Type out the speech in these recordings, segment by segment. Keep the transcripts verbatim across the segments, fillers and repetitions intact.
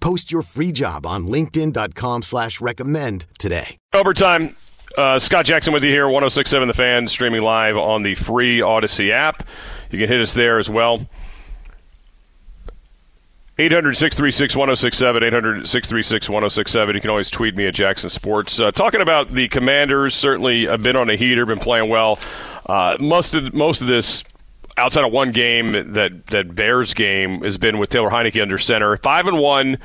Post your free job on linkedin.com slash recommend today. Overtime. Uh, Scott Jackson with you here, one oh six point seven The Fan, streaming live on the free Odyssey app. You can hit us there as well. eight hundred, six three six, one oh six seven, eight hundred, six three six, one oh six seven. You can always tweet me at Jackson Sports. Uh, talking about the Commanders, certainly have been on a heater, been playing well. Uh, most of most of this, outside of one game, that, that Bears game has been with Taylor Heinicke under center. Five and one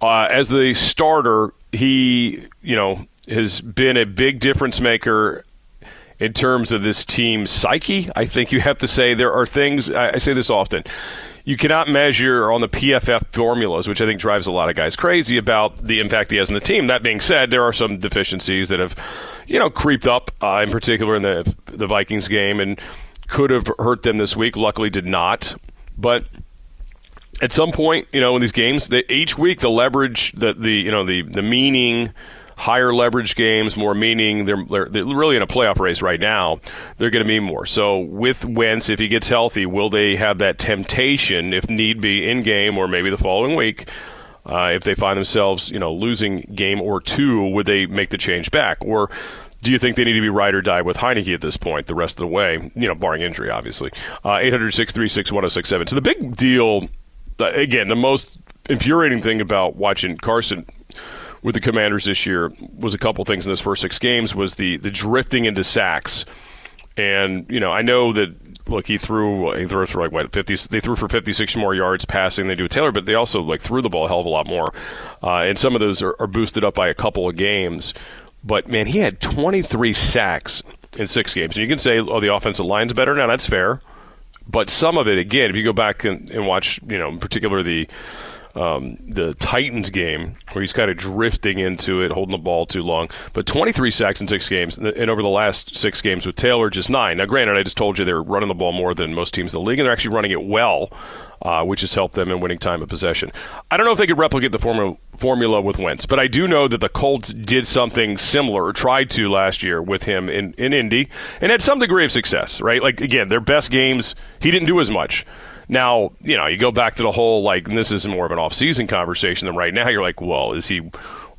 uh, as the starter, he you know has been a big difference maker in terms of this team's psyche. I think you have to say there are things. I, I say this often. You cannot measure on the P F F formulas, which I think drives a lot of guys crazy about the impact he has on the team. That being said, there are some deficiencies that have, you know, creeped up, uh, in particular in the the Vikings game, and could have hurt them this week. Luckily, did not. But at some point, you know, in these games, they, each week the leverage, the the you know the the meaning. Higher leverage games, more meaning. They're, they're, they're really in a playoff race right now. They're going to mean more. So with Wentz, if he gets healthy, will they have that temptation, if need be, in game or maybe the following week? Uh, if they find themselves, you know, losing game or two, would they make the change back? Or do you think they need to be ride or die with Heinicke at this point the rest of the way? You know, barring injury, obviously. Uh, eight hundred, six three six, one oh six seven. So the big deal, again, the most infuriating thing about watching Carson with the Commanders this year was a couple things in those first six games was the the drifting into sacks. And, you know, I know that, look, he threw he threw for like, what, fifty? They threw for fifty-six more yards passing than they do with Taylor, but they also, like, threw the ball a hell of a lot more. Uh, and some of those are, are boosted up by a couple of games. But, man, he had twenty-three sacks in six games. And you can say, oh, the offensive line's better. Now, that's fair. But some of it, again, if you go back and, and watch, you know, in particular the – Um, the Titans game where he's kind of drifting into it, holding the ball too long. But twenty-three sacks in six games, and over the last six games with Taylor, just nine. Now, granted, I just told you they're running the ball more than most teams in the league, and they're actually running it well, uh, which has helped them in winning time of possession. I don't know if they could replicate the formula, formula with Wentz, but I do know that the Colts did something similar, or tried to last year with him in, in Indy, and had some degree of success, right? Like, again, their best games, he didn't do as much. Now, you know, you go back to the whole, like, and this is more of an off-season conversation than right now. You're like, well, is he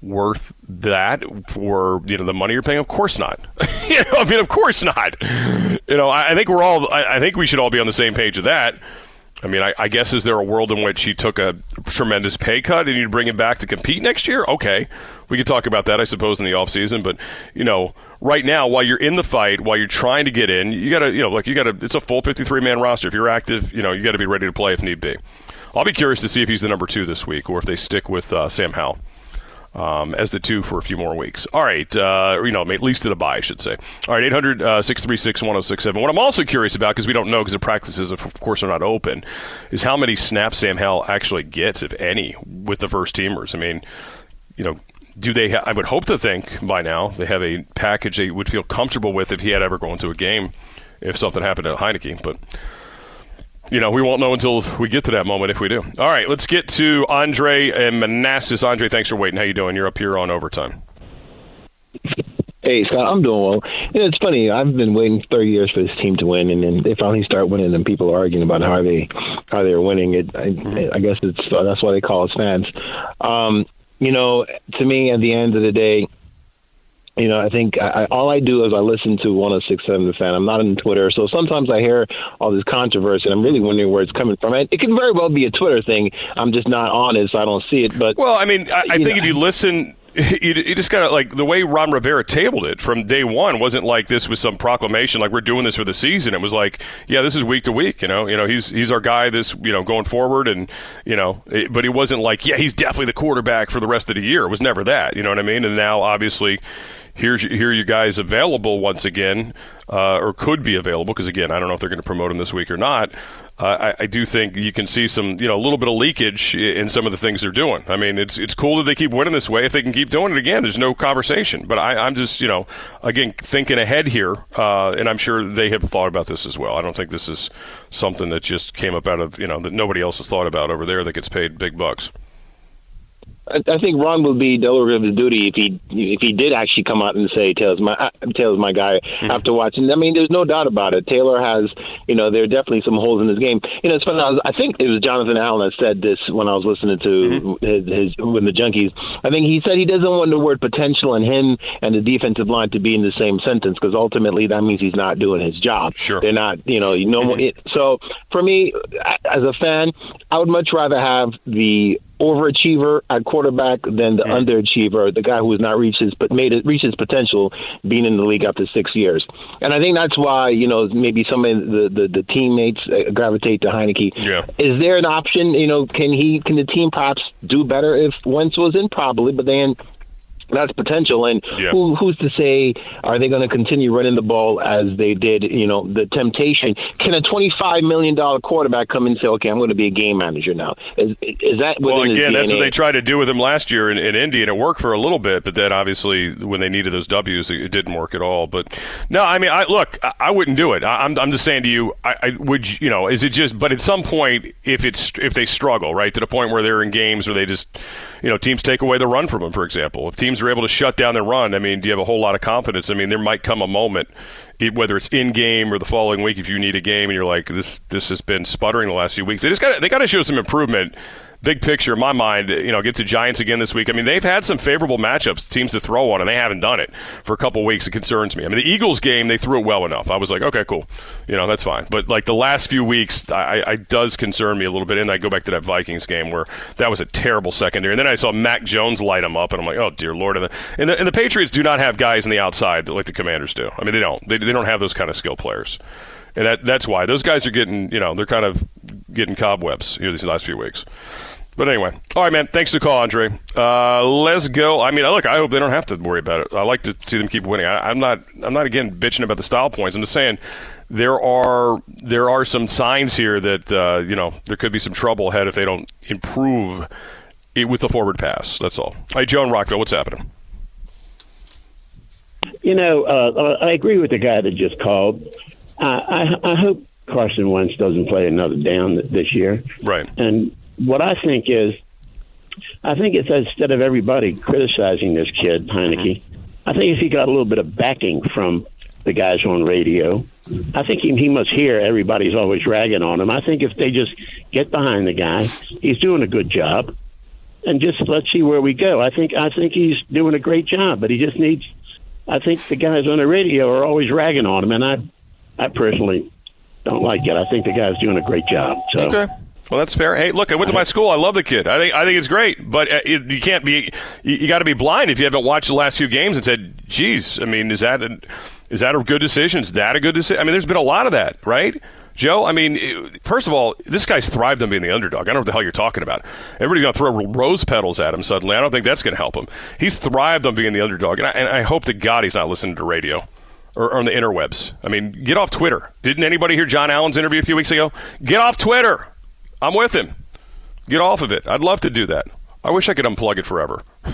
worth that for, you know, the money you're paying? Of course not. you know, I mean, of course not. You know, I, I think we're all, I, I think we should all be on the same page with that. I mean, I, I guess is there a world in which he took a tremendous pay cut and you'd bring him back to compete next year? Okay. We could talk about that, I suppose, in the offseason. But, you know, right now, while you're in the fight, while you're trying to get in, you got to, you know, like you got to, it's a full fifty-three man roster. If you're active, you know, you got to be ready to play if need be. I'll be curious to see if he's the number two this week or if they stick with uh, Sam Howell um, as the two for a few more weeks. All right. Uh, you know, at least to the bye, I should say. All right. eight hundred, six three six, one oh six seven. What I'm also curious about, because we don't know because the practices, of course, are not open, is how many snaps Sam Howell actually gets, if any, with the first teamers. I mean, you know, do they ha- I would hope to think by now they have a package they would feel comfortable with if he had ever gone to a game if something happened to Heinicke. But, you know, we won't know until we get to that moment if we do. All right, let's get to Andre and Manassas. Andre, thanks for waiting. How you doing? You're up here on Overtime. Hey, Scott, I'm doing well. You know, it's funny. I've been waiting thirty years for this team to win, and then they finally start winning, and people are arguing about how they how they're winning. It, I, I guess it's that's why they call us fans. Um You know, to me, at the end of the day, you know, I think I, all I do is I listen to one oh six point seven The Fan. I'm not on Twitter, so sometimes I hear all this controversy, and I'm really wondering where it's coming from. And it can very well be a Twitter thing. I'm just not on it, so I don't see it. But well, I mean, I, I think know. if you listen, you, you just gotta, like, the way Ron Rivera tabled it from day one wasn't like this was some proclamation, like we're doing this for the season. It was like, yeah, this is week to week, you know, you know, he's he's our guy this, you know, going forward, and you know, it, but he wasn't like, yeah, he's definitely the quarterback for the rest of the year. It was never that, you know what I mean? And now, obviously, here's here are you guys available once again, uh, or could be available, because again, I don't know if they're going to promote him this week or not. Uh, I, I do think you can see some, you know, a little bit of leakage in some of the things they're doing. I mean, it's it's cool that they keep winning this way. If they can keep doing it again, there's no conversation. But I, I'm just, you know, again, thinking ahead here, uh, and I'm sure they have thought about this as well. I don't think this is something that just came up out of, you know, that nobody else has thought about over there that gets paid big bucks. I, I think Ron would be derelict of his duty if he if he did actually come out and say Taylor's my Taylor's my guy mm-hmm. after watching. I mean, there's no doubt about it. Taylor has, you know, there are definitely some holes in his game. You know, it's funny. I, was, I think it was Jonathan Allen that said this when I was listening to mm-hmm. his, his with the Junkies. I think he said he doesn't want the word potential and him and the defensive line to be in the same sentence, because ultimately that means he's not doing his job. Sure, they're not. You know, you know. Mm-hmm. It, so for me, as a fan, I would much rather have the overachiever at quarterback than the yeah. underachiever, the guy who has not reached his but made it reach his potential, being in the league after six years. And I think that's why, you know, maybe some of the, the, the teammates gravitate to Heinicke. Yeah. Is there an option? You know, can he can the team perhaps do better if Wentz was in? Probably, but then that's potential, and yeah. who, who's to say are they going to continue running the ball as they did? You know, the temptation. Can a twenty-five million dollars quarterback come and say, okay, I'm going to be a game manager now? Is, is that within his D N A? Well, again, that's what they tried to do with him last year in, in Indy, and it worked for a little bit, but then obviously when they needed those W's, it didn't work at all. But, no, I mean, I, look, I, I wouldn't do it. I, I'm, I'm just saying to you, I, I would, you know, is it just, but at some point, if it's if they struggle, right, to the point where they're in games where they just, you know, teams take away the run from them, for example. If teams are able to shut down their run, I mean, do you have a whole lot of confidence? I mean, there might come a moment, whether it's in game or the following week, if you need a game and you're like, this this has been sputtering the last few weeks. They just got they got to show some improvement. Big picture in my mind, you know, get to Giants again this week. I mean, they've had some favorable matchups, teams to throw on, and they haven't done it for a couple weeks. It concerns me. I mean, the Eagles game, they threw it well enough. I was like, okay, cool. You know, that's fine. But, like, the last few weeks, I, I does concern me a little bit. And I go back to that Vikings game where that was a terrible secondary. And then I saw Mac Jones light them up, and I'm like, oh, dear Lord. And the, and the, and the Patriots do not have guys on the outside like the Commanders do. I mean, they don't. They, they don't have those kind of skill players. And that that's why. Those guys are getting, you know, they're kind of getting cobwebs here these last few weeks. But anyway, all right, man, thanks for the call, Andre. Uh, let's go. I mean, look, I hope they don't have to worry about it. I like to see them keep winning. I, I'm not, I'm not again, bitching about the style points. I'm just saying there are there are some signs here that, uh, you know, there could be some trouble ahead if they don't improve it with the forward pass. That's all. All right, Joe in Rockville, what's happening? You know, uh, I agree with the guy that just called. I, I, I hope Carson Wentz doesn't play another down this year. Right. And what I think is, I think it's instead of everybody criticizing this kid, Heinicke, I think if he got a little bit of backing from the guys on radio, I think he, he must hear everybody's always ragging on him. I think if they just get behind the guy, he's doing a good job, and just let's see where we go. I think I think he's doing a great job, but he just needs – I think the guys on the radio are always ragging on him, and I – I personally don't like it. I think the guy's doing a great job. So. Okay. Well, that's fair. Hey, look, I went to my school. I love the kid. I think I think it's great, but it, you can't be you, you got to be blind if you haven't watched the last few games and said, "Geez, I mean, is that a, is that a good decision? Is that a good decision?" I mean, there's been a lot of that, right? Joe, I mean, it, first of all, this guy's thrived on being the underdog. I don't know what the hell you're talking about. Everybody's going to throw rose petals at him suddenly. I don't think that's going to help him. He's thrived on being the underdog, and I, and I hope to God he's not listening to radio. Or on the interwebs. I mean, get off Twitter. Didn't anybody hear John Allen's interview a few weeks ago? Get off Twitter. I'm with him. Get off of it. I'd love to do that. I wish I could unplug it forever. A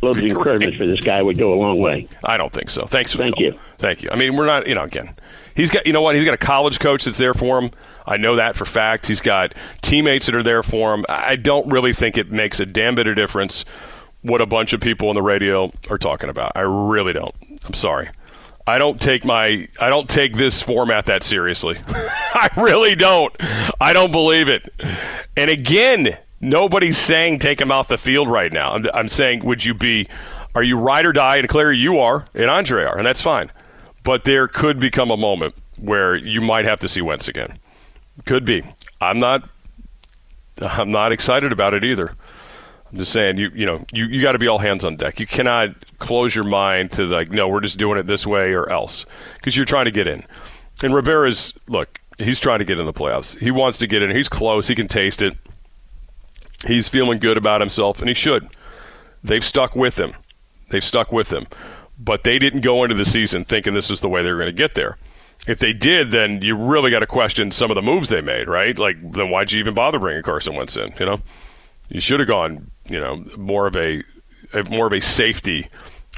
little encouragement for this guy would go a long way. I don't think so. Thanks for Thank the you. Thank you. I mean, we're not, you know, again, he's got, you know what? He's got a college coach that's there for him. I know that for a fact. He's got teammates that are there for him. I don't really think it makes a damn bit of difference what a bunch of people on the radio are talking about. I really don't. I'm sorry. I don't take my I don't take this format that seriously. I really don't. I don't believe it. And again, nobody's saying take him off the field right now. I'm, I'm saying, would you be? Are you ride or die? And Claire, you are, and Andre are, and that's fine. But there could become a moment where you might have to see Wentz again. Could be. I'm not. I'm not excited about it either. I'm just saying, you you know, you, you got to be all hands on deck. You cannot close your mind to like, no, we're just doing it this way or else, because you're trying to get in. And Rivera's, look, he's trying to get in the playoffs. He wants to get in. He's close. He can taste it. He's feeling good about himself, and he should. They've stuck with him. They've stuck with him. But they didn't go into the season thinking this is the way they were going to get there. If they did, then you really got to question some of the moves they made, right? Like, then why'd you even bother bringing Carson Wentz in, you know? You should have gone, you know, more of a, a more of a safety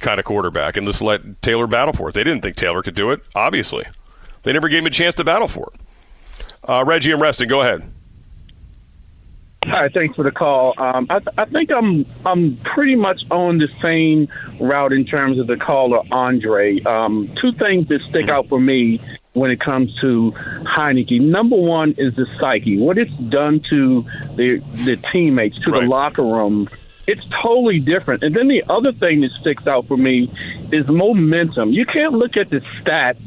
kind of quarterback and just let Taylor battle for it. They didn't think Taylor could do it, obviously. They never gave him a chance to battle for it. Uh, Reggie and Reston, go ahead. Hi, thanks for the call. Um, I, th- I think I'm I'm pretty much on the same route in terms of the caller, Andre. Um, two things that stick out for me when it comes to Heinicke. Number one is the psyche. What it's done to the, the teammates, to right. the locker room, it's totally different. And then the other thing that sticks out for me is momentum. You can't look at the stats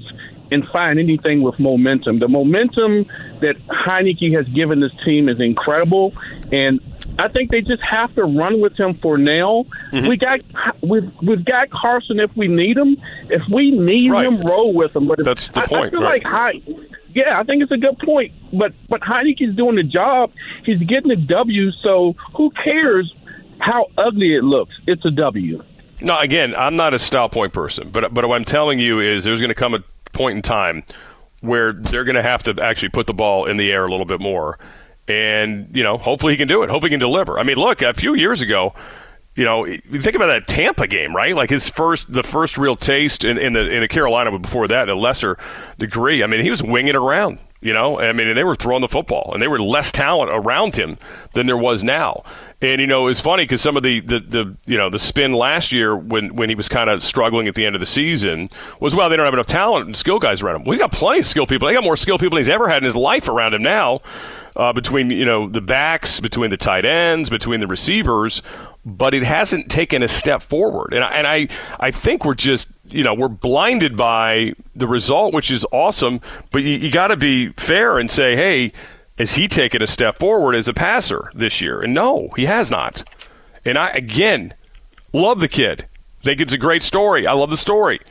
and find anything with momentum. The momentum that Heinicke has given this team is incredible, and I think they just have to run with him for now. Mm-hmm. We got we've we've got Carson if we need him. If we need right. him, roll with him. But if, that's the I, point. I feel right. like Heinicke, yeah, I think it's a good point. But but Heinicke's doing the job. He's getting a W. So who cares how ugly it looks? It's a W. No, again, I'm not a style point person, but but what I'm telling you is there's going to come a point in time where they're going to have to actually put the ball in the air a little bit more. And, you know, hopefully he can do it. Hopefully he can deliver. I mean, look, a few years ago, you know, you think about that Tampa game, right? Like his first, the first real taste in, in the in the Carolina, but before that, a lesser degree. I mean, he was winging around, you know? I mean, and they were throwing the football, and they were less talent around him than there was now. And, you know, it's funny because some of the, the, the, you know, the spin last year when, when he was kind of struggling at the end of the season was, well, they don't have enough talent and skill guys around him. We've got plenty of skill people. They got more skill people than he's ever had in his life around him now, uh, between, you know, the backs, between the tight ends, between the receivers. But it hasn't taken a step forward. And I, and I, I think we're just, you know, we're blinded by the result, which is awesome. But you, you got to be fair and say, hey, is he taking a step forward as a passer this year? And no, he has not. And I, again, love the kid. Think it's a great story. I love the story.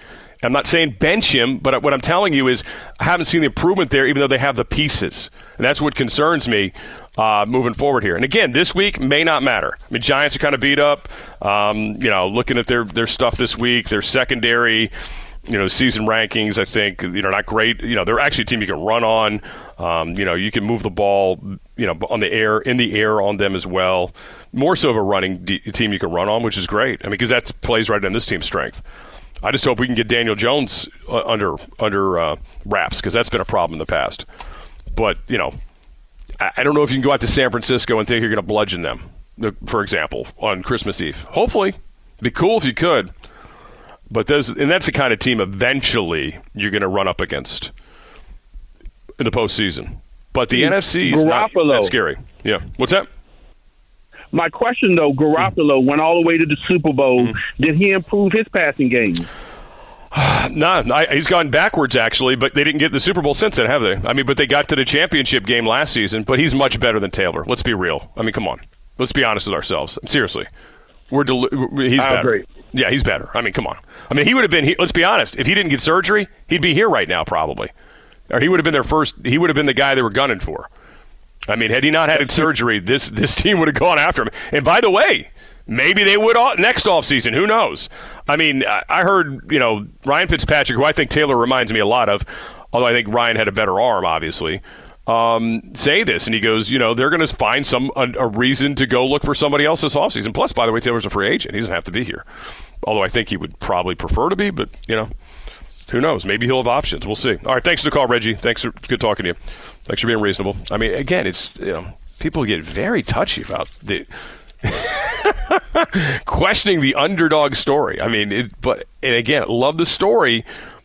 I'm not saying bench him, but what I'm telling you is I haven't seen the improvement there, even though they have the pieces. And that's what concerns me uh, moving forward here. And again, this week may not matter. I mean, Giants are kind of beat up. Um, you know, looking at their, their stuff this week, their secondary, you know, season rankings, I think, you know, not great. You know, they're actually a team you can run on. Um, you know, you can move the ball, you know, on the air, in the air on them as well. More so of a running d- team you can run on, which is great. I mean, because that plays right in this team's strength. I just hope we can get Daniel Jones uh, under under uh, wraps, because that's been a problem in the past. But, you know, I, I don't know if you can go out to San Francisco and think you're going to bludgeon them, for example, on Christmas Eve. Hopefully. It'd be cool if you could. But those, and that's the kind of team eventually you're going to run up against in the postseason. But the N F C is not that scary. Yeah. What's that? My question, though, Garoppolo mm-hmm. went all the way to the Super Bowl. Mm-hmm. Did he improve his passing game? no, nah, he's gone backwards, actually, but they didn't get the Super Bowl since then, have they? I mean, but they got to the championship game last season, but he's much better than Taylor. Let's be real. I mean, come on. Let's be honest with ourselves. Seriously. We're del- he's I better. agree. Yeah, he's better. I mean, come on. I mean, he would have been – let's be honest. If he didn't get surgery, he'd be here right now probably. Or he would have been their first – he would have been the guy they were gunning for. I mean, had he not had surgery, this this team would have gone after him. And by the way, maybe they would all, next offseason. Who knows? I mean, I heard, you know, Ryan Fitzpatrick, who I think Taylor reminds me a lot of, although I think Ryan had a better arm, obviously, um, say this. And he goes, you know, they're going to find some a, a reason to go look for somebody else this offseason. Plus, by the way, Taylor's a free agent. He doesn't have to be here. Although I think he would probably prefer to be, but, you know, who knows? Maybe he'll have options. We'll see. All right, thanks for the call, Reggie. Thanks for good talking to you. Thanks for being reasonable. I mean, again, it's, you know, people get very touchy about the questioning the underdog story. I mean, it, but and again, love the story,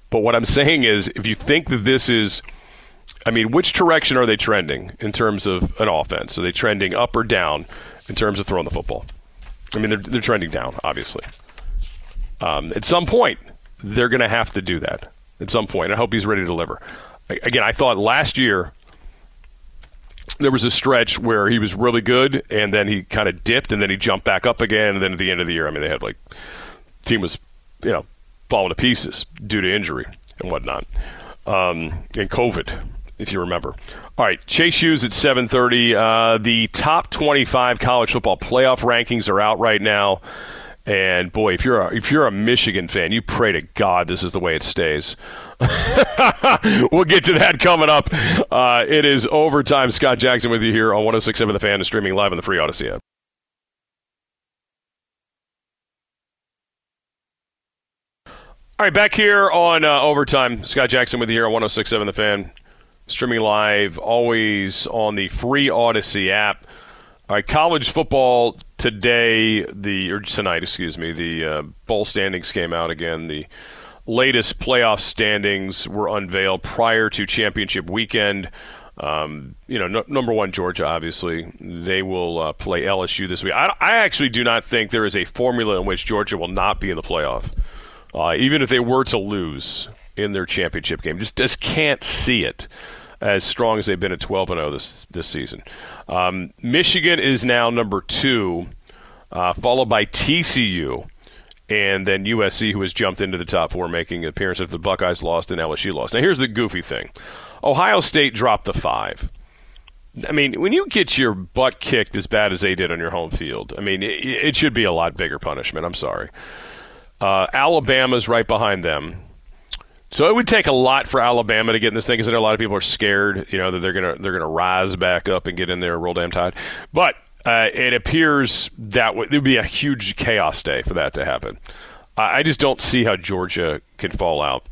but what I'm saying is, if you think that this is, I mean, which direction are they trending in terms of an offense? Are they trending up or down in terms of throwing the football? I mean, they're they're trending down, obviously. Um, at some point, they're going to have to do that. At some point, I hope he's ready to deliver. Again, I thought last year there was a stretch where he was really good, and then he kind of dipped, and then he jumped back up again, and then at the end of the year, I mean, they had like the team was, you know, falling to pieces due to injury and whatnot, um, and COVID, if you remember. All right, Chase Hughes at seven thirty. Uh, the top twenty-five college football playoff rankings are out right now, and boy, if you're a, if you're a Michigan fan, you pray to God this is the way it stays. We'll get to that coming up. Uh, it is overtime. Scott Jackson with you here on one oh six point seven The Fan and streaming live on the free Odyssey app. All right, back here on uh, Overtime. Scott Jackson with you here on one oh six point seven The Fan. Streaming live, always on the free Odyssey app. All right, college football today, the or tonight, excuse me, the uh, bowl standings came out again. The latest playoff standings were unveiled prior to championship weekend. Um, you know, no, number one, Georgia, obviously. They will uh, play L S U this week. I, I actually do not think there is a formula in which Georgia will not be in the playoff. Uh, even if they were to lose in their championship game, just just can't see it as strong as they've been at twelve and oh this this season. Um, Michigan is now number two, uh, followed by T C U, and then U S C, who has jumped into the top four, making an appearance if the Buckeyes lost and L S U lost. Now, here's the goofy thing: Ohio State dropped the five. I mean, when you get your butt kicked as bad as they did on your home field, I mean, it, it should be a lot bigger punishment. I'm sorry. Uh, Alabama's right behind them. So it would take a lot for Alabama to get in this thing, because I know a lot of people are scared, you know, that they're gonna they're gonna rise back up and get in there and roll damn tide. But uh, it appears that w- it would be a huge chaos day for that to happen. I, I just don't see how Georgia can fall out.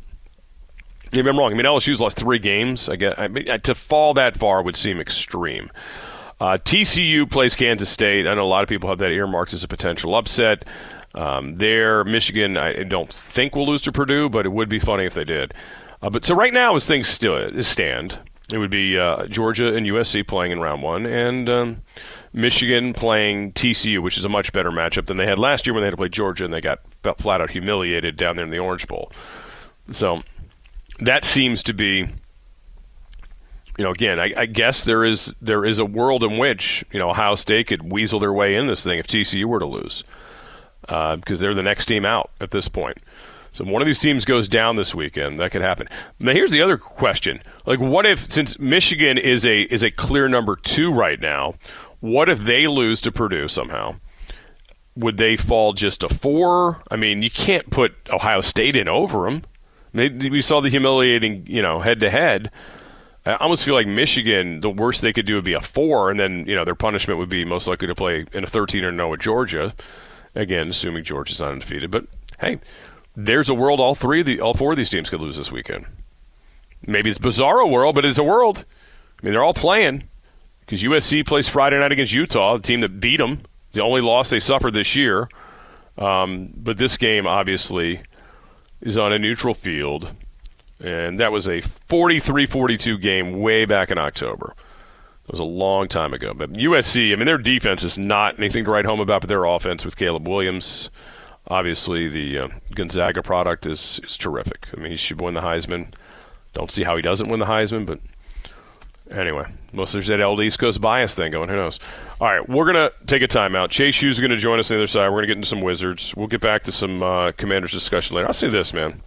If I'm wrong, I mean, L S U's lost three games. I guess I mean, to fall that far would seem extreme. Uh, T C U plays Kansas State. I know a lot of people have that earmarked as a potential upset. Um, there, Michigan, I don't think will lose to Purdue, but it would be funny if they did. Uh, but so right now, as things still stand, it would be uh, Georgia and U S C playing in round one, and um, Michigan playing T C U, which is a much better matchup than they had last year when they had to play Georgia and they got flat out humiliated down there in the Orange Bowl. So that seems to be, you know, again, I, I guess there is there is a world in which, you know, Ohio State could weasel their way in this thing if T C U were to lose. Because uh, they're the next team out at this point. So one of these teams goes down this weekend, that could happen. Now here's the other question. Like, what if, since Michigan is a is a clear number two right now, what if they lose to Purdue somehow? Would they fall just to four? I mean, you can't put Ohio State in over them. Maybe we saw the humiliating, you know, head-to-head. I almost feel like Michigan, the worst they could do would be a four, and then, you know, their punishment would be most likely to play in a thirteen or oh with Georgia. Again, assuming Georgia's not undefeated. But, hey, there's a world all three, the, all four of these teams could lose this weekend. Maybe it's a bizarro world, but it's a world. I mean, they're all playing because U S C plays Friday night against Utah, the team that beat them. It's the only loss they suffered this year. Um, but this game, obviously, is on a neutral field. And that was a forty-three forty-two game way back in October. It was a long time ago. But U S C, I mean, their defense is not anything to write home about, but their offense with Caleb Williams, obviously the uh, Gonzaga product, is, is terrific. I mean, he should win the Heisman. Don't see how he doesn't win the Heisman, but anyway. Unless there's that old East Coast bias thing going, who knows. All right, we're going to take a timeout. Chase Hughes is going to join us on the other side. We're going to get into some Wizards. We'll get back to some uh, Commanders discussion later. I'll say this, man.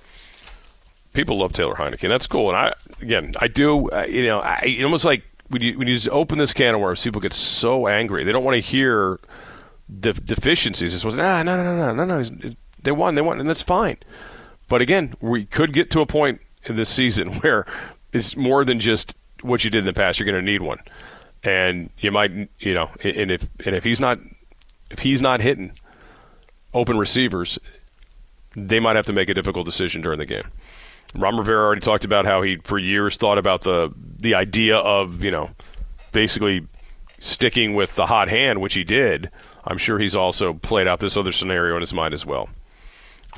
People love Taylor Heinicke, and that's cool. And, I again, I do, uh, you know, I, it almost like, When you, when you just open this can of worms, people get so angry. They don't want to hear the de- deficiencies. It's just, ah, no, no, no, no, no, no. They won, they won, and that's fine. But again, we could get to a point in this season where it's more than just what you did in the past. You're going to need one, and you might, you know, and if and if he's not, if he's not hitting open receivers, they might have to make a difficult decision during the game. Ron Rivera already talked about how he, for years, thought about the the idea of, you know, basically sticking with the hot hand, which he did. I'm sure he's also played out this other scenario in his mind as well.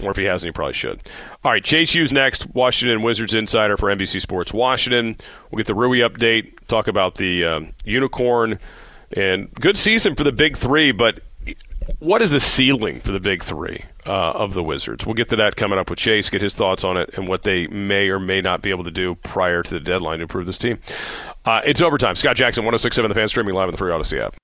Or if he hasn't, he probably should. All right, Chase Hughes next, Washington Wizards insider for N B C Sports Washington. We'll get the Rui update, talk about the um, unicorn. And good season for the Big Three, but what is the ceiling for the Big Three? Uh, of the Wizards. We'll get to that coming up with Chase, get his thoughts on it and what they may or may not be able to do prior to the deadline to improve this team. Uh, it's overtime. Scott Jackson, one oh six point seven The Fan, streaming live on the free Odyssey app.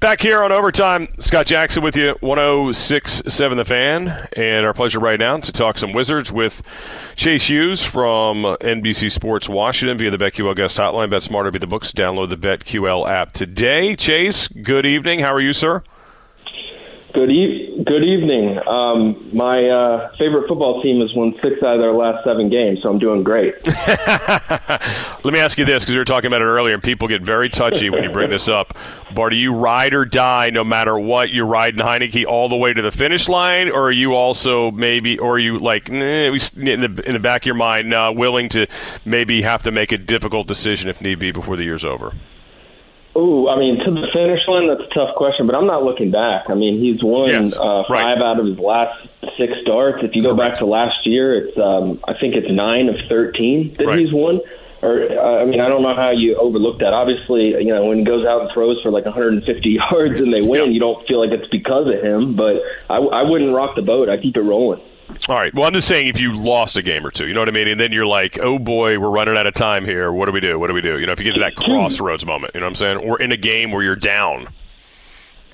Back here on Overtime, Scott Jackson with you, one oh six point seven The Fan, and our pleasure right now to talk some Wizards with Chase Hughes from N B C Sports Washington via the BetQL guest hotline. Bet smarter, be the books. Download the BetQL app today. Chase, good evening. How are you, sir? Good, e- good evening. Um, my uh, favorite football team has won six out of their last seven games, so I'm doing great. Let me ask you this, because we were talking about it earlier, and people get very touchy when you bring this up. Bart, do you ride or die no matter what? You're riding Heinicke all the way to the finish line, or are you also maybe, or are you like, nah, in, the, in the back of your mind, uh, willing to maybe have to make a difficult decision if need be before the year's over? Ooh, I mean, to the finish line, that's a tough question, but I'm not looking back. I mean, he's won yes, uh, five right. out of his last six starts. If you go Correct. back to last year, it's um, I think it's nine of thirteen that right. he's won. Or uh, I mean, I don't know how you overlook that. Obviously, you know, when he goes out and throws for like one hundred fifty yards and they win, yeah. you don't feel like it's because of him, but I, I wouldn't rock the boat. I keep it rolling. All right. Well, I'm just saying if you lost a game or two, you know what I mean? And then you're like, oh, boy, we're running out of time here. What do we do? What do we do? You know, if you get to that crossroads moment, you know what I'm saying? Or in a game where you're down.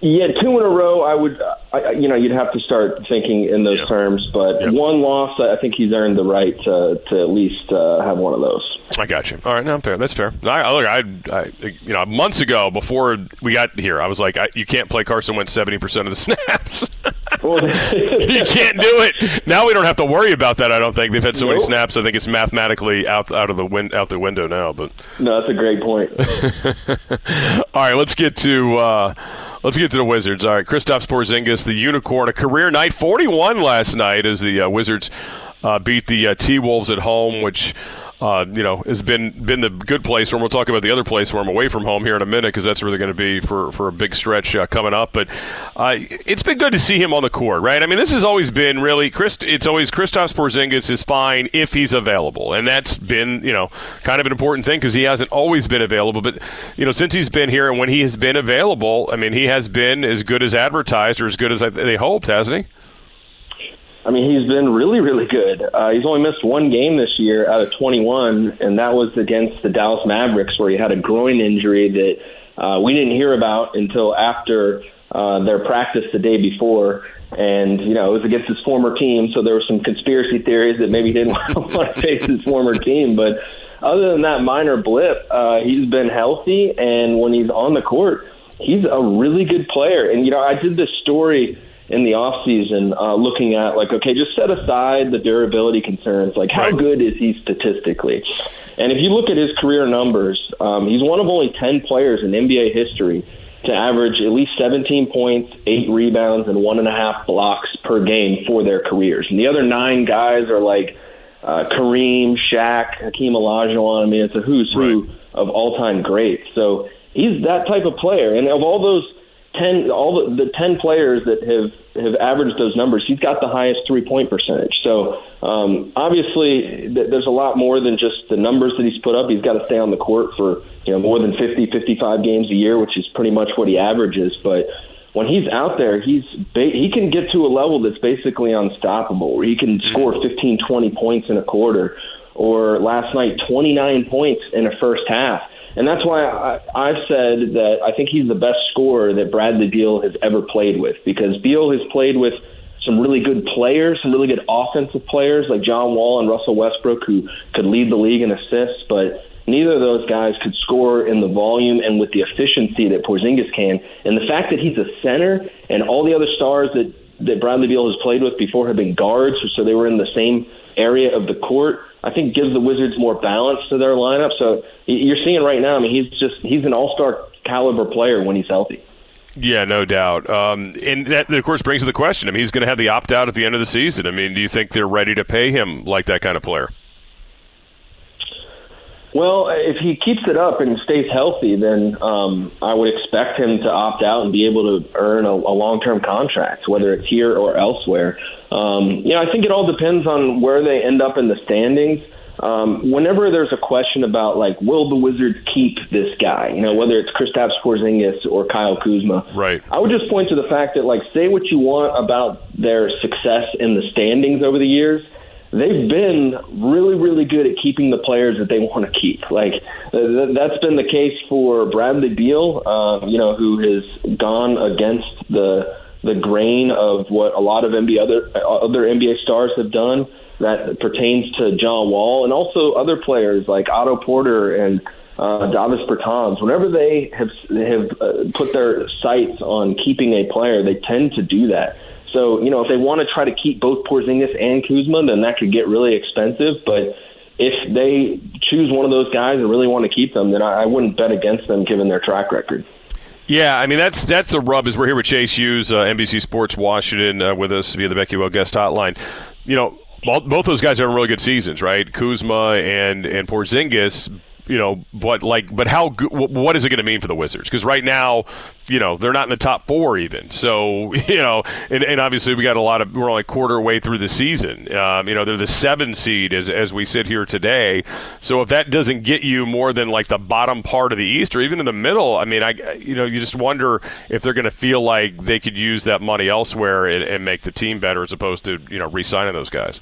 Yeah, two in a row, I would, I, you know, you'd have to start thinking in those yep. terms. But yep. one loss, I think he's earned the right to, to at least uh, have one of those. I got you. All right, no, I'm fair. That's fair. I, look, I, I, you know, months ago, before we got here, I was like, I, you can't play Carson Wentz seventy percent of the snaps. You can't do it. Now we don't have to worry about that. I don't think they've had so nope. many snaps. I think it's mathematically out out of the win, out the window now. But no, that's a great point. All right, let's get to uh, let's get to the Wizards. All right, Kristaps Porzingis, the unicorn, a career night, forty-one last night as the uh, Wizards uh, beat the uh, T-Wolves at home, which. Uh, you know, has been been the good place for him. We'll talk about the other place for him away from home here in a minute because that's where they're going to be for, for a big stretch uh, coming up. But uh, it's been good to see him on the court, right? I mean, this has always been really Chris. It's always Kristaps Porzingis is fine if he's available, and that's been you know kind of an important thing because he hasn't always been available. But you know, since he's been here and when he has been available, I mean, he has been as good as advertised or as good as they hoped, hasn't he? I mean, he's been really, really good. Uh, he's only missed one game this year out of twenty-one, and that was against the Dallas Mavericks where he had a groin injury that uh, we didn't hear about until after uh, their practice the day before. And, you know, it was against his former team, so there were some conspiracy theories that maybe he didn't want to face his former team. But other than that minor blip, uh, he's been healthy, and when he's on the court, he's a really good player. And, you know, I did this story in the off season, uh, looking at like, okay, just set aside the durability concerns. Like, how right. good is he statistically? And if you look at his career numbers, um, he's one of only ten players in N B A history to average at least seventeen points, eight rebounds, and one and a half blocks per game for their careers. And the other nine guys are like uh, Kareem, Shaq, Hakeem Olajuwon. I mean, it's a who's right. who of all-time greats. So he's that type of player. And of all those ten, all the, the ten players that have, have averaged those numbers, he's got the highest three-point percentage. So, um, obviously, th- there's a lot more than just the numbers that he's put up. He's got to stay on the court for you know more than fifty, fifty-five games a year, which is pretty much what he averages. But when he's out there, he's ba- he can get to a level that's basically unstoppable, where he can score fifteen, twenty points in a quarter, or last night, twenty-nine points in a first half. And that's why I, I've said that I think he's the best scorer that Bradley Beal has ever played with, because Beal has played with some really good players, some really good offensive players like John Wall and Russell Westbrook, who could lead the league in assists, but neither of those guys could score in the volume and with the efficiency that Porzingis can. And the fact that he's a center and all the other stars that, that Bradley Beal has played with before have been guards, so they were in the same area of the court, I think gives the Wizards more balance to their lineup. So you're seeing right now, I mean, he's just he's an all-star caliber player when he's healthy. Yeah, no doubt. Um, and that, of course, brings to the question, I mean, he's going to have the opt-out at the end of the season. I mean, do you think they're ready to pay him like that kind of player? Well, if he keeps it up and stays healthy, then um, I would expect him to opt out and be able to earn a, a long-term contract, whether it's here or elsewhere. Um, you know, I think it all depends on where they end up in the standings. Um, whenever there's a question about, like, will the Wizards keep this guy, you know, whether it's Kristaps Porzingis or Kyle Kuzma, right? I would just point to the fact that, like, say what you want about their success in the standings over the years. They've been really, really good at keeping the players that they want to keep. Like, th- that's been the case for Bradley Beal, uh, you know, who has gone against the the grain of what a lot of N B A other other N B A stars have done. That pertains to John Wall and also other players like Otto Porter and uh, Davis Bertans. Whenever they have have uh, put their sights on keeping a player, they tend to do that. So, you know, if they want to try to keep both Porzingis and Kuzma, then that could get really expensive. But if they choose one of those guys and really want to keep them, then I, I wouldn't bet against them given their track record. Yeah, I mean, that's that's the rub is we're here with Chase Hughes, uh, N B C Sports Washington, uh, with us via the BetQL guest hotline. You know, both those guys are having really good seasons, right? Kuzma and, and Porzingis, you know, but like, but how? What is it going to mean for the Wizards? Because right now, you know, they're not in the top four even. So, you know, and, and obviously we got a lot of we're only quarter way through the season. Um, you know, they're the seven seed as as we sit here today. So if that doesn't get you more than like the bottom part of the East or even in the middle, I mean, I you know, you just wonder if they're going to feel like they could use that money elsewhere and, and make the team better as opposed to, you know, re-signing those guys.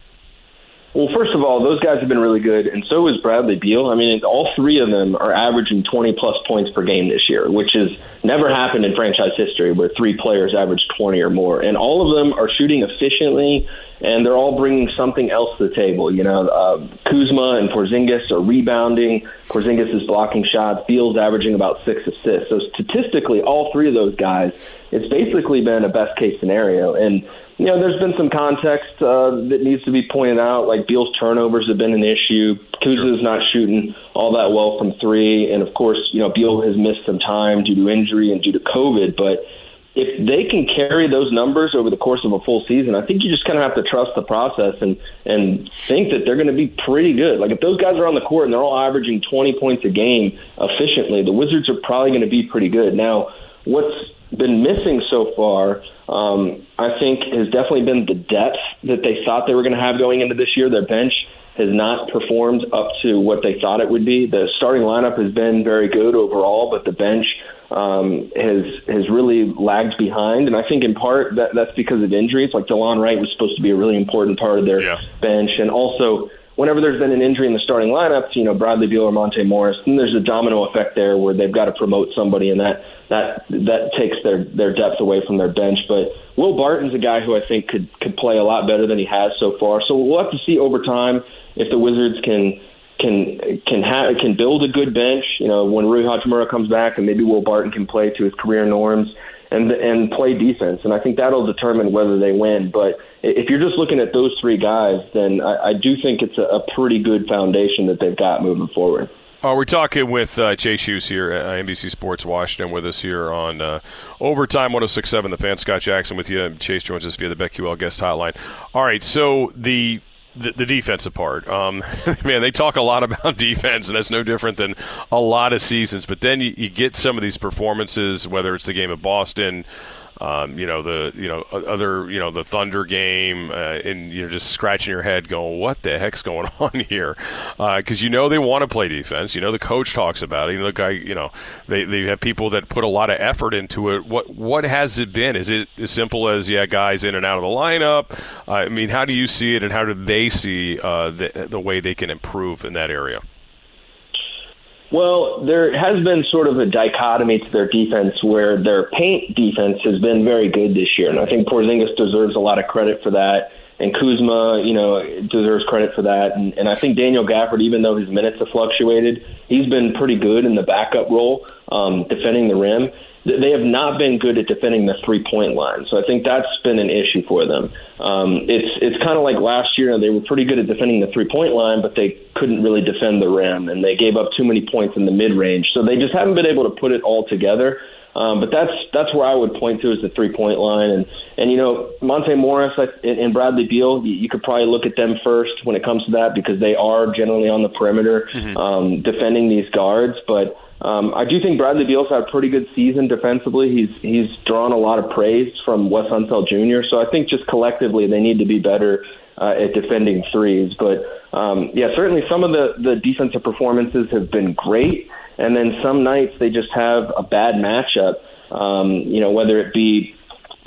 Well, first of all, those guys have been really good, and so is Bradley Beal. I mean, all three of them are averaging twenty-plus points per game this year, which has never happened in franchise history where three players average twenty or more. And all of them are shooting efficiently, and they're all bringing something else to the table. You know, uh, Kuzma and Porzingis are rebounding. Porzingis is blocking shots. Beal's averaging about six assists. So statistically, all three of those guys, it's basically been a best-case scenario. And you know, there's been some context uh, that needs to be pointed out, like Beal's turnovers have been an issue. Kuzma's not shooting all that well from three. And, of course, you know, Beal has missed some time due to injury and due to COVID. But if they can carry those numbers over the course of a full season, I think you just kind of have to trust the process and, and think that they're going to be pretty good. Like, if those guys are on the court and they're all averaging twenty points a game efficiently, the Wizards are probably going to be pretty good. Now, what's been missing so far – Um, I think has definitely been the depth that they thought they were going to have going into this year. Their bench has not performed up to what they thought it would be. The starting lineup has been very good overall, but the bench um, has has really lagged behind. And I think in part that that's because of injuries. Like DeLon Wright was supposed to be a really important part of their yeah. bench, and also whenever there's been an injury in the starting lineup, you know, Bradley Beal or Monte Morris, then there's a domino effect there where they've got to promote somebody, and that that that takes their, their depth away from their bench. But Will Barton's a guy who I think could, could play a lot better than he has so far. So we'll have to see over time if the Wizards can can can ha- can build a good bench, you know, when Rui Hachimura comes back, and maybe Will Barton can play to his career norms and and play defense. And I think that'll determine whether they win. But if you're just looking at those three guys, then I, I do think it's a, a pretty good foundation that they've got moving forward. Uh, we're talking with uh, Chase Hughes here at N B C Sports Washington with us here on uh, Overtime one oh six point seven The Fan. Scott Jackson with you. Chase joins us via the BetQL guest hotline. All right, so the – The, the defensive part. Um, man, they talk a lot about defense, and that's no different than a lot of seasons. But then you, you get some of these performances, whether it's the game of Boston, um, you know, the you know other you know the Thunder game, uh, and you're just scratching your head, going, "What the heck's going on here?" Because uh, you know they want to play defense. You know the coach talks about it. You know the guy. You know they they have people that put a lot of effort into it. What what has it been? Is it as simple as yeah, guys in and out of the lineup? Uh, I mean, how do you see it, and how do they see uh, the, the way they can improve in that area? Well, there has been sort of a dichotomy to their defense where their paint defense has been very good this year, and I think Porzingis deserves a lot of credit for that, and Kuzma, you know, deserves credit for that, and, and I think Daniel Gafford, even though his minutes have fluctuated, he's been pretty good in the backup role, um, defending the rim. They have not been good at defending the three-point line, so I think that's been an issue for them. Um, it's it's kind of like last year; they were pretty good at defending the three-point line, but they couldn't really defend the rim, and they gave up too many points in the mid-range. So they just haven't been able to put it all together. Um, but that's that's where I would point to is the three-point line, and and you know Monte Morris and Bradley Beal, you could probably look at them first when it comes to that because they are generally on the perimeter mm-hmm. um, defending these guards, but. Um, I do think Bradley Beal's had a pretty good season defensively. He's he's drawn a lot of praise from Wes Unseld Junior So I think just collectively they need to be better uh, at defending threes. But, um, yeah, certainly some of the, the defensive performances have been great. And then some nights they just have a bad matchup, um, you know, whether it be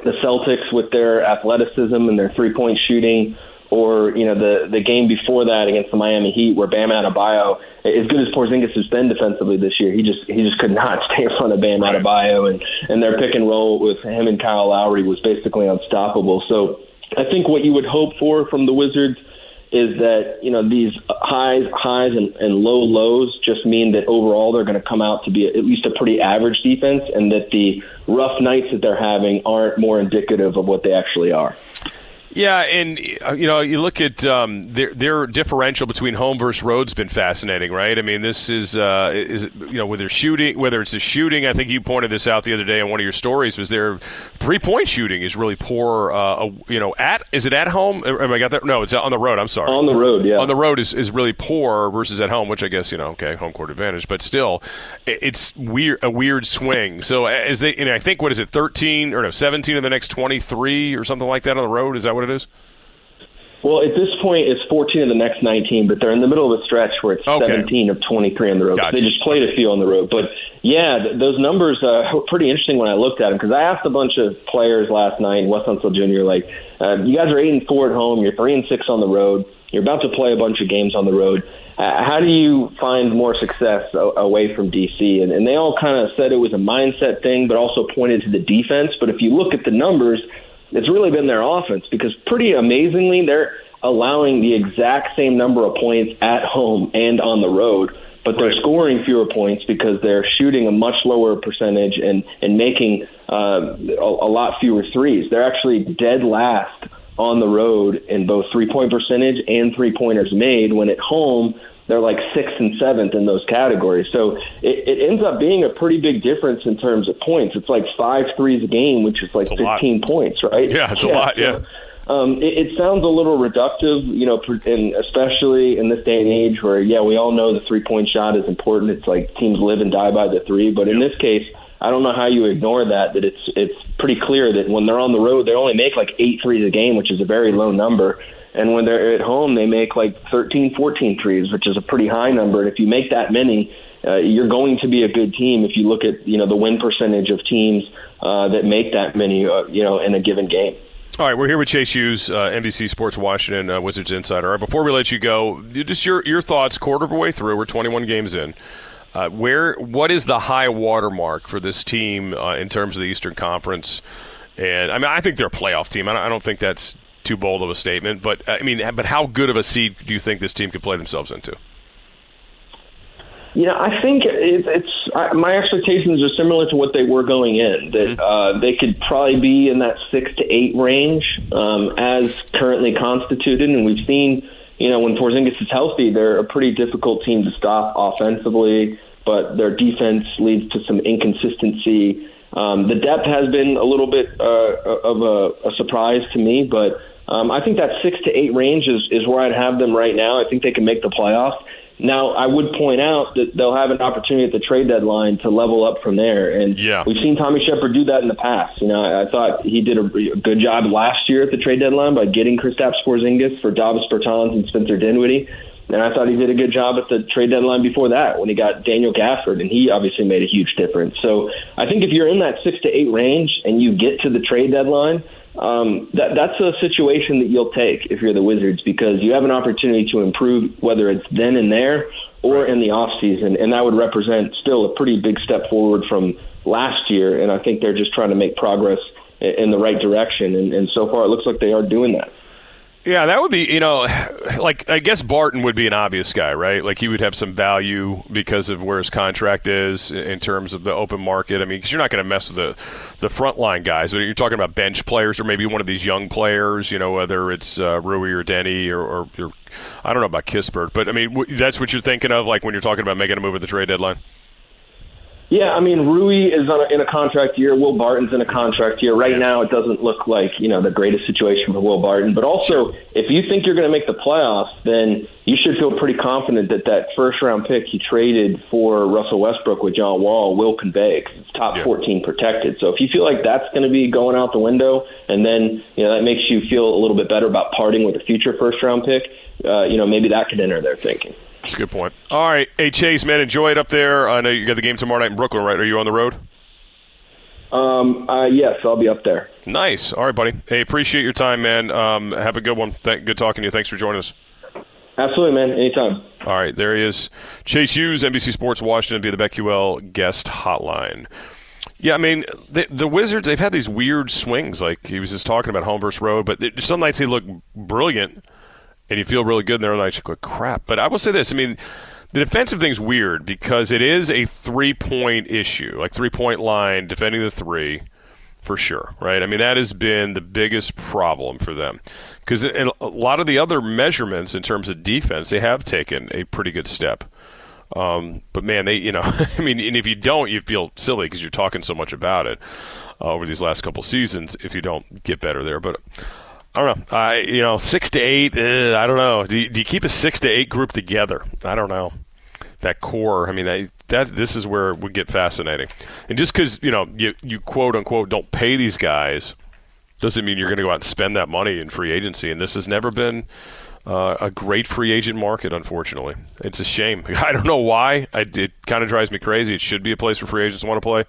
the Celtics with their athleticism and their three-point shooting, or, you know, the, the game before that against the Miami Heat where Bam Adebayo, as good as Porzingis has been defensively this year, he just he just could not stay in front of Bam Adebayo, and, and their pick and roll with him and Kyle Lowry was basically unstoppable. So I think what you would hope for from the Wizards is that, you know, these highs, highs and, and low lows just mean that overall they're going to come out to be at least a pretty average defense, and that the rough nights that they're having aren't more indicative of what they actually are. Yeah, and, you know, you look at um, their, their differential between home versus road's been fascinating, right? I mean, this is, uh, is you know, whether shooting, whether it's the shooting, I think you pointed this out the other day in one of your stories, was their three-point shooting is really poor, uh, you know, at, is it at home? Am I got that? No, it's on the road, I'm sorry. On the road, yeah. On the road is, is really poor versus at home, which I guess, you know, okay, home court advantage, but still, it's weird, a weird swing. So, as they, and I think, what is it, thirteen, or no, seventeen of the next twenty-three or something like that on the road? Is that what it is? Well, at this point, it's fourteen of the next nineteen, but they're in the middle of a stretch where it's okay. seventeen of twenty-three on the road. Gotcha. They just played a few on the road. But, yeah, th- those numbers uh, were pretty interesting when I looked at them, because I asked a bunch of players last night, Wes Unseld Junior, like, uh, you guys are eight and four at home, you're three and six on the road, you're about to play a bunch of games on the road. Uh, how do you find more success a- away from D C? And, and they all kind of said it was a mindset thing, but also pointed to the defense. But if you look at the numbers, it's really been their offense, because pretty amazingly they're allowing the exact same number of points at home and on the road, but they're right. scoring fewer points because they're shooting a much lower percentage and, and making uh, a, a lot fewer threes. They're actually dead last on the road in both three-point percentage and three-pointers made, when at home they're like sixth and seventh in those categories. So it, it ends up being a pretty big difference in terms of points. It's like five threes a game, which is like fifteen points, right? Yeah, it's yeah, a lot, yeah. So, um, it, it sounds a little reductive, you know, and especially in this day and age where, yeah, we all know the three-point shot is important. It's like teams live and die by the three. But in this case, I don't know how you ignore that, that it's, it's pretty clear that when they're on the road, they only make like eight threes a game, which is a very low number. And when they're at home, they make like thirteen, fourteen threes, which is a pretty high number. And if you make that many, uh, you're going to be a good team if you look at, you know, the win percentage of teams uh, that make that many, uh, you know, in a given game. All right, we're here with Chase Hughes, uh, N B C Sports Washington, uh, Wizards Insider. All right, before we let you go, just your, your thoughts quarter of the way through. We're twenty-one games in. Uh, where what is the high watermark for this team uh, in terms of the Eastern Conference? And I mean, I think they're a playoff team. I don't, I don't think that's too bold of a statement, but I mean, but how good of a seed do you think this team could play themselves into? You know, I think it, it's I, my expectations are similar to what they were going in. That uh, they could probably be in that six to eight range um, as currently constituted, and we've seen, you know, when Porzingis is healthy, they're a pretty difficult team to stop offensively, but their defense leads to some inconsistency. Um, the depth has been a little bit uh, of a, a surprise to me, but um, I think that six to eight range is, is where I'd have them right now. I think they can make the playoffs. Now, I would point out that they'll have an opportunity at the trade deadline to level up from there. And yeah. we've seen Tommy Shepherd do that in the past. You know, I, I thought he did a, a good job last year at the trade deadline by getting Kristaps Porzingis for Davis Bertans and Spencer Dinwiddie. And I thought he did a good job at the trade deadline before that when he got Daniel Gafford, and he obviously made a huge difference. So I think if you're in that six to eight range and you get to the trade deadline, um, that, that's a situation that you'll take if you're the Wizards, because you have an opportunity to improve, whether it's then and there or right. in the offseason. And that would represent still a pretty big step forward from last year. And I think they're just trying to make progress in the right direction. And, and so far it looks like they are doing that. Yeah, that would be, you know, like, I guess Barton would be an obvious guy, right? Like, he would have some value because of where his contract is in terms of the open market. I mean, because you're not going to mess with the, the frontline guys. But you're talking about bench players or maybe one of these young players, you know, whether it's uh, Rui or Denny or, or, or I don't know about Kispert. But, I mean, w- that's what you're thinking of, like, when you're talking about making a move at the trade deadline? Yeah, I mean, Rui is on a, in a contract year. Will Barton's in a contract year. Right now, it doesn't look like, you know, the greatest situation for Will Barton. But also, if you think you're going to make the playoffs, then you should feel pretty confident that that first-round pick he traded for Russell Westbrook with John Wall will convey, because it's top yeah. fourteen protected. So if you feel like that's going to be going out the window, and then, you know, that makes you feel a little bit better about parting with a future first-round pick, uh, you know, maybe that could enter their thinking. That's a good point. All right. Hey, Chase, man, enjoy it up there. I know you got the game tomorrow night in Brooklyn, right? Are you on the road? Um. Uh, yes, I'll be up there. Nice. All right, buddy. Hey, appreciate your time, man. Um. Have a good one. Thank, good talking to you. Thanks for joining us. Absolutely, man. Anytime. All right. There he is. Chase Hughes, N B C Sports Washington, via the BetQL guest hotline. Yeah, I mean, the, the Wizards, they've had these weird swings. Like he was just talking about home versus road, but it, some nights they look brilliant. And you feel really good in their night, you go, crap. But I will say this. I mean, the defensive thing's weird because it is a three-point issue, like three-point line, defending the three for sure, right? I mean, that has been the biggest problem for them because a lot of the other measurements in terms of defense, they have taken a pretty good step. Um, but, man, they, you know, I mean, and if you don't, you feel silly because you're talking so much about it uh, over these last couple seasons if you don't get better there. But – I don't know. I you know six to eight. Eh, I don't know. Do you, do you keep a six to eight group together? I don't know. That core. I mean, I, that this is where it would get fascinating. And just because you know you you quote unquote don't pay these guys doesn't mean you're going to go out and spend that money in free agency. And this has never been uh, a great free agent market. Unfortunately, it's a shame. I don't know why. I, it kind of drives me crazy. It should be a place where free agents want to play.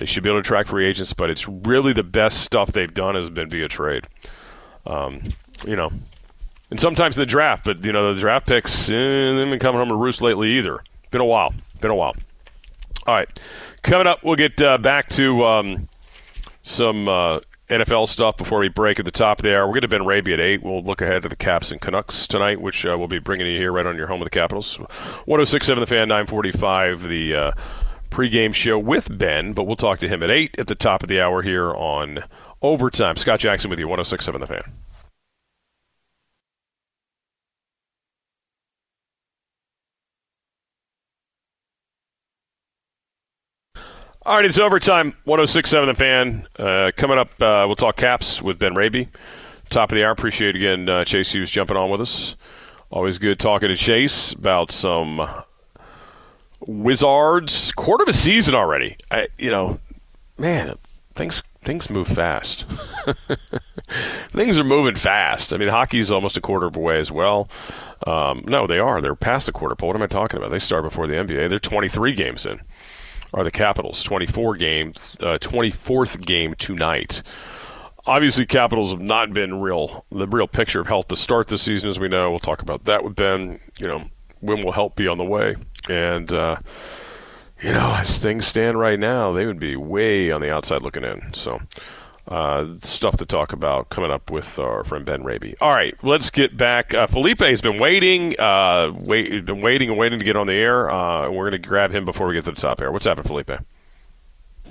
They should be able to attract free agents. But it's really the best stuff they've done has been via trade. Um, you know, and sometimes in the draft, but, you know, the draft picks, eh, they haven't been coming home to roost lately either. Been a while. Been a while. All right. Coming up, we'll get uh, back to um, some uh, N F L stuff before we break at the top there. We're going to Ben Raby at eight. We'll look ahead to the Caps and Canucks tonight, which uh, we'll be bringing you here right on your home of the Capitals. one oh six point seven The Fan, nine forty-five, the uh, pregame show with Ben, but we'll talk to him at eight at the top of the hour here on Overtime. Scott Jackson with you, one oh six point seven The Fan. All right, it's Overtime, one oh six point seven The Fan. Uh, coming up, uh, we'll talk Caps with Ben Raby. Top of the hour. Appreciate, again, uh, Chase Hughes jumping on with us. Always good talking to Chase about some Wizards. Quarter of a season already. I, you know, man, things... Things move fast. Things are moving fast. I mean, hockey's almost a quarter of a way as well. Um, no, they are. They're past the quarter. But what am I talking about? They start before the N B A. They're twenty-three games in. Are the Capitals twenty-four games? Uh, twenty-fourth game tonight. Obviously, Capitals have not been real. The real picture of health to start this season, as we know. We'll talk about that with Ben. You know, when will help be on the way? And uh, you know, as things stand right now, they would be way on the outside looking in. So, uh, stuff to talk about coming up with our friend Ben Raby. All right, let's get back. Uh, Felipe has been waiting, uh, wait, been waiting and waiting to get on the air. Uh, and we're going to grab him before we get to the top air. What's happening, Felipe?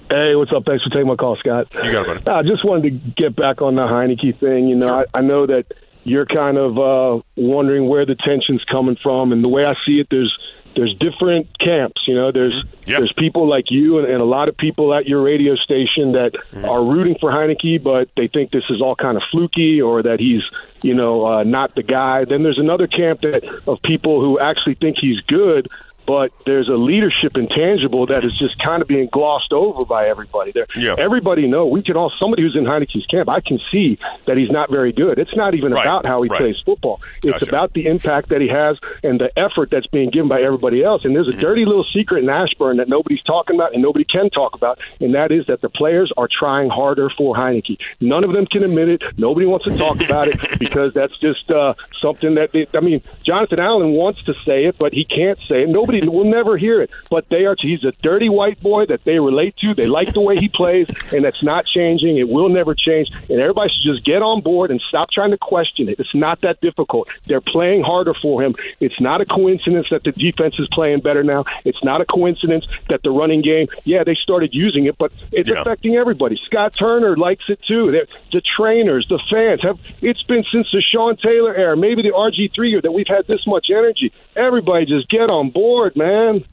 Hey, what's up? Thanks for taking my call, Scott. You got it, buddy. I just wanted to get back on the Heinicke thing. You know, sure. I, I know that you're kind of uh, wondering where the tension's coming from, and the way I see it, there's There's different camps, you know. There's yep. there's people like you and, and a lot of people at your radio station that mm-hmm. are rooting for Heinicke, but they think this is all kind of fluky or that he's, you know, uh, not the guy. Then there's another camp that of people who actually think he's good, but there's a leadership intangible that is just kind of being glossed over by everybody. There, yeah. everybody know we can all somebody who's in Heinicke's camp. I can see that he's not very good. It's not even right. about how he right. plays football. It's gotcha. about the impact that he has and the effort that's being given by everybody else. And there's a mm-hmm. dirty little secret in Ashburn that nobody's talking about and nobody can talk about, and that is that the players are trying harder for Heinicke. None of them can admit it. Nobody wants to talk about it because that's just uh, something that they, I mean, Jonathan Allen wants to say it, but he can't say it. Nobody. We'll never hear it, but they are. He's a dirty white boy that they relate to. They like the way he plays, and that's not changing. It will never change, and everybody should just get on board and stop trying to question it. It's not that difficult. They're playing harder for him. It's not a coincidence that the defense is playing better now. It's not a coincidence that the running game, yeah, they started using it, but it's yeah. affecting everybody. Scott Turner likes it too. They're, the trainers, the fans have. It's been since the Sean Taylor era, maybe the R G three year, that we've had this much energy. Everybody just get on board, man.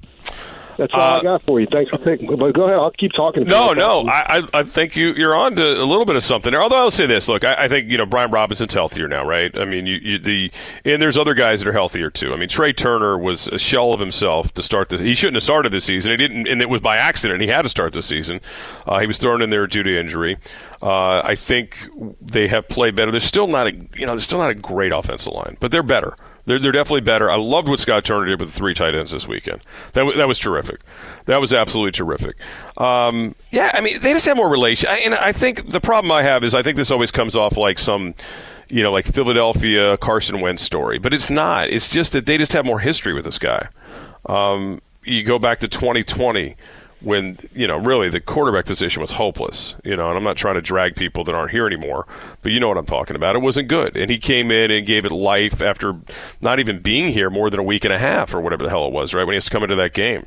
That's all uh, I got for you. Thanks for picking. But go ahead. I'll keep talking. No, no. I, I think you, you're on to a little bit of something there. Although I'll say this. Look, I, I think, you know, Brian Robinson's healthier now, right? I mean, you, you, the and there's other guys that are healthier, too. I mean, Trey Turner was a shell of himself to start the – he shouldn't have started this season. He didn't, and it was by accident. He had to start this season. Uh, he was thrown in there due to injury. Uh, I think they have played better. They're still not a, you know, they're still not a great offensive line, but they're better. They're they're definitely better. I loved what Scott Turner did with the three tight ends this weekend. That w- that was terrific. That was absolutely terrific. Um, yeah, I mean, they just have more relation. I, and I think the problem I have is I think this always comes off like some, you know, like Philadelphia Carson Wentz story. But it's not. It's just that they just have more history with this guy. Um, you go back to twenty twenty when, you know, really the quarterback position was hopeless, you know, and I'm not trying to drag people that aren't here anymore, but you know what I'm talking about. It wasn't good. And he came in and gave it life after not even being here more than a week and a half or whatever the hell it was, right, when he has to come into that game.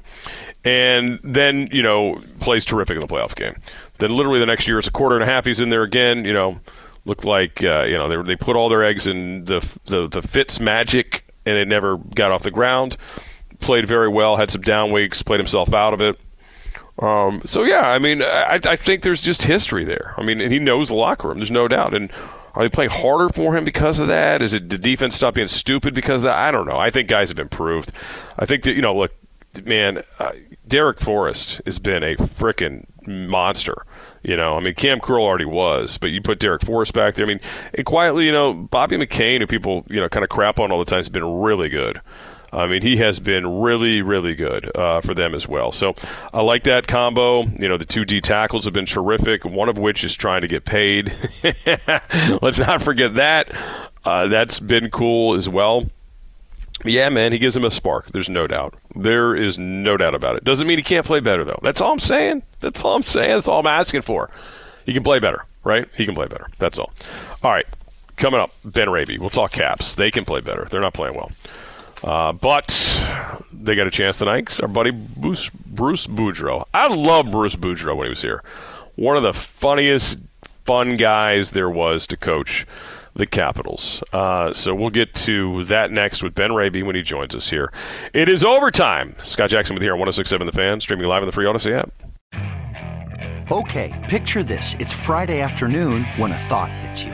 And then, you know, plays terrific in the playoff game. Then literally the next year, it's a quarter and a half, he's in there again, you know, looked like, uh, you know, they they put all their eggs in the, the, the Fitz magic, and it never got off the ground. Played very well, had some down weeks, played himself out of it. Um, so, yeah, I mean, I, I think there's just history there. I mean, and he knows the locker room. There's no doubt. And are they playing harder for him because of that? Is it the defense stop being stupid because of that? I don't know. I think guys have improved. I think that, you know, look, man, uh, Derek Forrest has been a frickin' monster. You know, I mean, Cam Curl already was, but you put Derek Forrest back there. I mean, and quietly, you know, Bobby McCain, who people, you know, kind of crap on all the time, has been really good. I mean, he has been really, really good uh, for them as well. So I like that combo. You know, the two D tackles have been terrific, one of which is trying to get paid. Let's not forget that. Uh, that's been cool as well. Yeah, man, he gives them a spark. There's no doubt. There is no doubt about it. Doesn't mean he can't play better, though. That's all I'm saying. That's all I'm saying. That's all I'm asking for. He can play better, right? He can play better. That's all. All right, coming up, Ben Raby. We'll talk Caps. They can play better. They're not playing well. Uh, but they got a chance tonight because our buddy Bruce, Bruce Boudreau. I love Bruce Boudreau when he was here. One of the funniest, fun guys there was to coach the Capitals. Uh, so we'll get to that next with Ben Raby when he joins us here. It is overtime. Scott Jackson with you on one oh six point seven The Fan, streaming live on the free Odyssey app. Okay, picture this. It's Friday afternoon when a thought hits you.